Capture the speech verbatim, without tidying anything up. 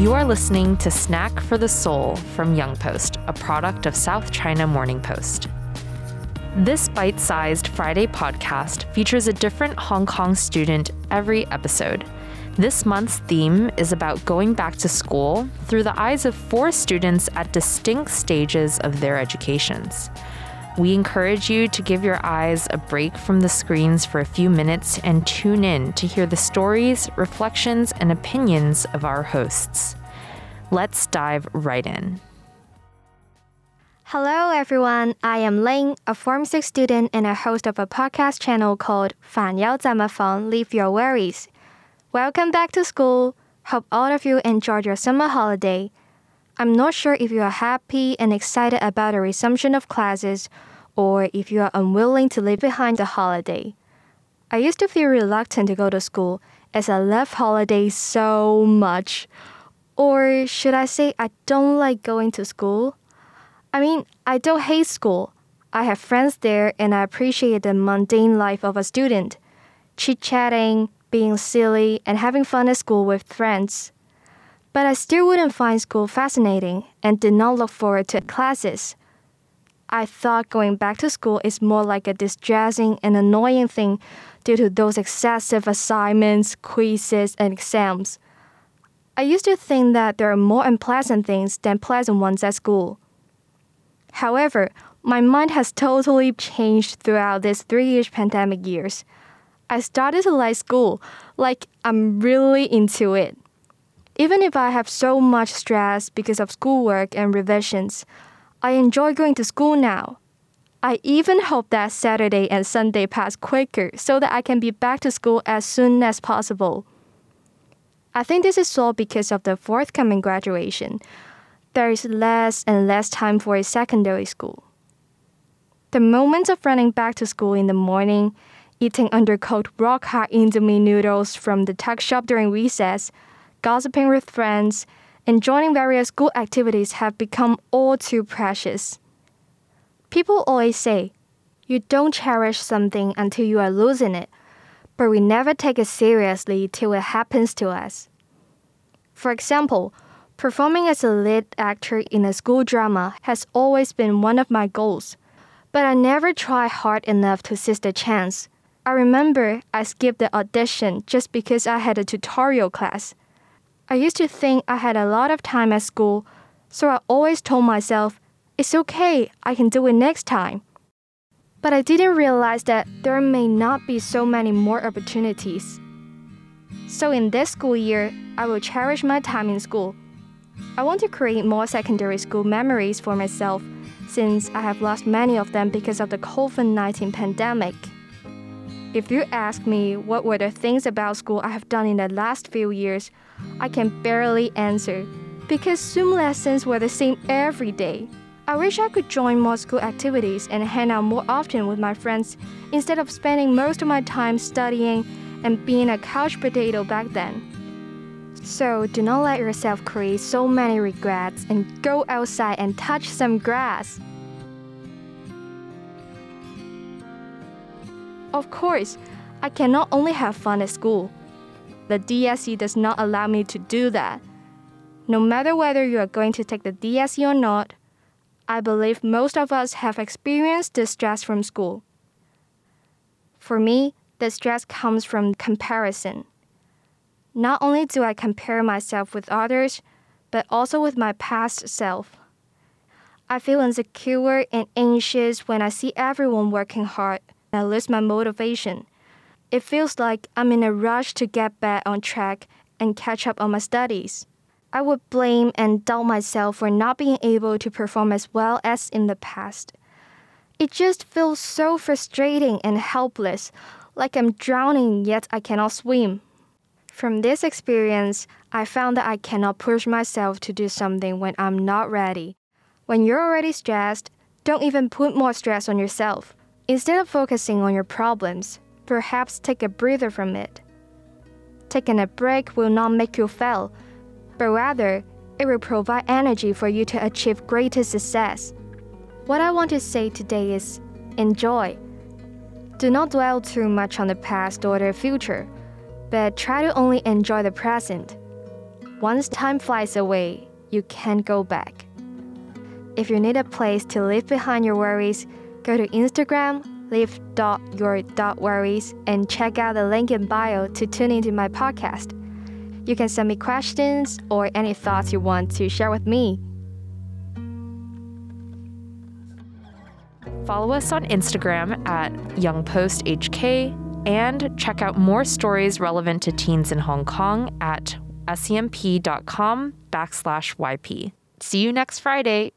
You are listening to Snack for the Soul from Young Post, a product of South China Morning Post. This bite-sized Friday podcast features a different Hong Kong student every episode. This month's theme is about going back to school through the eyes of four students at distinct stages of their educations. We encourage you to give your eyes a break from the screens for a few minutes and tune in to hear the stories, reflections, and opinions of our hosts. Let's dive right in. Hello, everyone. I am Ling, a Form six student and a host of a podcast channel called Fan Yao Zamafon, Leave Your Worries. Welcome back to school. Hope all of you enjoyed your summer holiday. I'm not sure if you are happy and excited about the resumption of classes or if you are unwilling to leave behind the holiday. I used to feel reluctant to go to school as I love holidays so much. Or should I say I don't like going to school? I mean, I don't hate school. I have friends there and I appreciate the mundane life of a student. Chit-chatting, being silly, and having fun at school with friends. But I still wouldn't find school fascinating and did not look forward to classes. I thought going back to school is more like a distressing and annoying thing due to those excessive assignments, quizzes, and exams. I used to think that there are more unpleasant things than pleasant ones at school. However, my mind has totally changed throughout these three-year pandemic years. I started to like school, like I'm really into it. Even if I have so much stress because of schoolwork and revisions, I enjoy going to school now. I even hope that Saturday and Sunday pass quicker so that I can be back to school as soon as possible. I think this is all because of the forthcoming graduation. There is less and less time for a secondary school. The moments of running back to school in the morning, eating undercooked rock-hard Indomie noodles from the tuck shop during recess, gossiping with friends, and joining various school activities have become all too precious. People always say, you don't cherish something until you are losing it, but we never take it seriously till it happens to us. For example, performing as a lead actor in a school drama has always been one of my goals, but I never tried hard enough to seize the chance. I remember I skipped the audition just because I had a tutorial class. I used to think I had a lot of time at school, so I always told myself, it's okay, I can do it next time. But I didn't realize that there may not be so many more opportunities. So in this school year, I will cherish my time in school. I want to create more secondary school memories for myself, since I have lost many of them because of the covid nineteen pandemic. If you ask me what were the things about school I have done in the last few years, I can barely answer, because Zoom lessons were the same every day. I wish I could join more school activities and hang out more often with my friends instead of spending most of my time studying and being a couch potato back then. So do not let yourself create so many regrets and go outside and touch some grass. Of course, I cannot only have fun at school. The D S E does not allow me to do that. No matter whether you are going to take the D S E or not, I believe most of us have experienced distress from school. For me, the stress comes from comparison. Not only do I compare myself with others, but also with my past self. I feel insecure and anxious when I see everyone working hard. I lose my motivation. It feels like I'm in a rush to get back on track and catch up on my studies. I would blame and doubt myself for not being able to perform as well as in the past. It just feels so frustrating and helpless, like I'm drowning yet I cannot swim. From this experience, I found that I cannot push myself to do something when I'm not ready. When you're already stressed, don't even put more stress on yourself. Instead of focusing on your problems, perhaps take a breather from it. Taking a break will not make you fail, but rather, it will provide energy for you to achieve greater success. What I want to say today is, enjoy. Do not dwell too much on the past or the future, but try to only enjoy the present. Once time flies away, you can't go back. If you need a place to leave behind your worries, go to Instagram, leave dot your dot worries, and check out the link in bio to tune into my podcast. You can send me questions or any thoughts you want to share with me. Follow us on Instagram at Young Post H K and check out more stories relevant to teens in Hong Kong at S E M P dot com backslash Y P. See you next Friday.